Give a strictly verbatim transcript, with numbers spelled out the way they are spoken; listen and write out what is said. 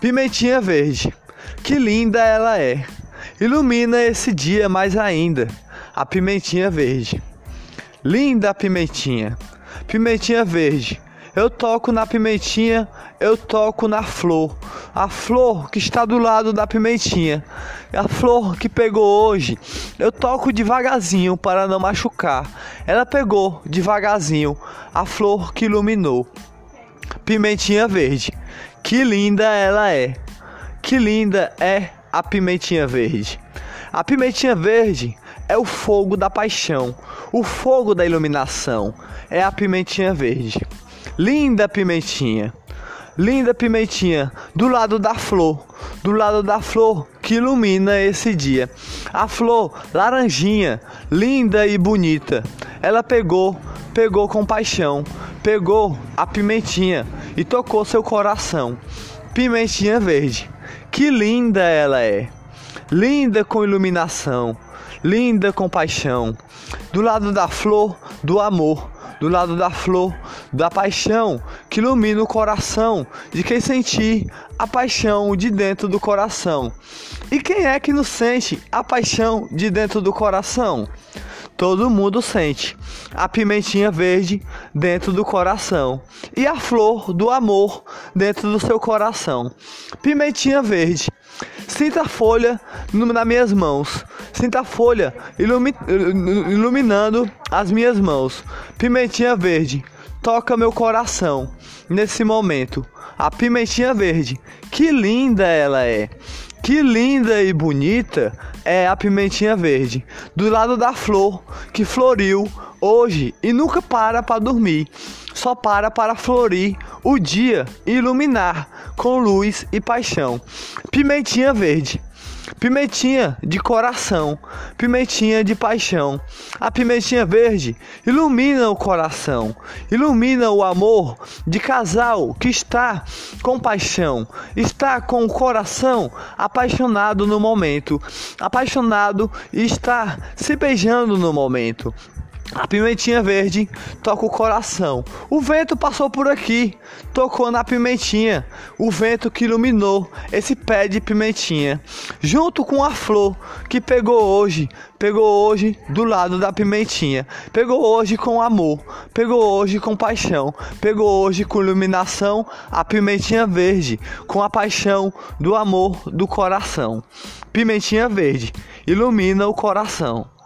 Pimentinha verde, que linda ela é, ilumina esse dia mais ainda, a pimentinha verde. Linda pimentinha, pimentinha verde, eu toco na pimentinha, eu toco na flor, a flor que está do lado da pimentinha, a flor que pegou hoje, eu toco devagarzinho para não machucar, ela pegou devagarzinho, a flor que iluminou. Pimentinha verde, que linda ela é, que linda é a pimentinha verde. A pimentinha verde é o fogo da paixão, o fogo da iluminação, é a pimentinha verde. Linda pimentinha, linda pimentinha, do lado da flor, do lado da flor que ilumina esse dia. A flor laranjinha, linda e bonita, ela pegou, pegou com paixão, pegou a pimentinha e tocou seu coração. Pimentinha verde, que linda ela é, linda com iluminação, linda com paixão, do lado da flor do amor, do lado da flor da paixão, que ilumina o coração de quem sentir a paixão de dentro do coração. E quem é que não sente a paixão de dentro do coração? Todo mundo sente a pimentinha verde dentro do coração e a flor do amor dentro do seu coração. Pimentinha verde, sinta a folha nas minhas mãos, sinta a folha ilumi- iluminando as minhas mãos. Pimentinha verde, toca meu coração nesse momento. A pimentinha verde, que linda ela é, que linda e bonita é a pimentinha verde, do lado da flor que floriu hoje e nunca para para dormir, só para para florir o dia e iluminar com luz e paixão. Pimentinha verde, pimentinha de coração, pimentinha de paixão. A pimentinha verde ilumina o coração, ilumina o amor de casal que está com paixão, está com o coração apaixonado no momento, apaixonado e está se beijando no momento. A pimentinha verde toca o coração. O vento passou por aqui, tocou na pimentinha. O vento que iluminou esse pé de pimentinha, junto com a flor que pegou hoje, pegou hoje do lado da pimentinha. Pegou hoje com amor, pegou hoje com paixão, pegou hoje com iluminação. A pimentinha verde com a paixão do amor do coração. Pimentinha verde ilumina o coração.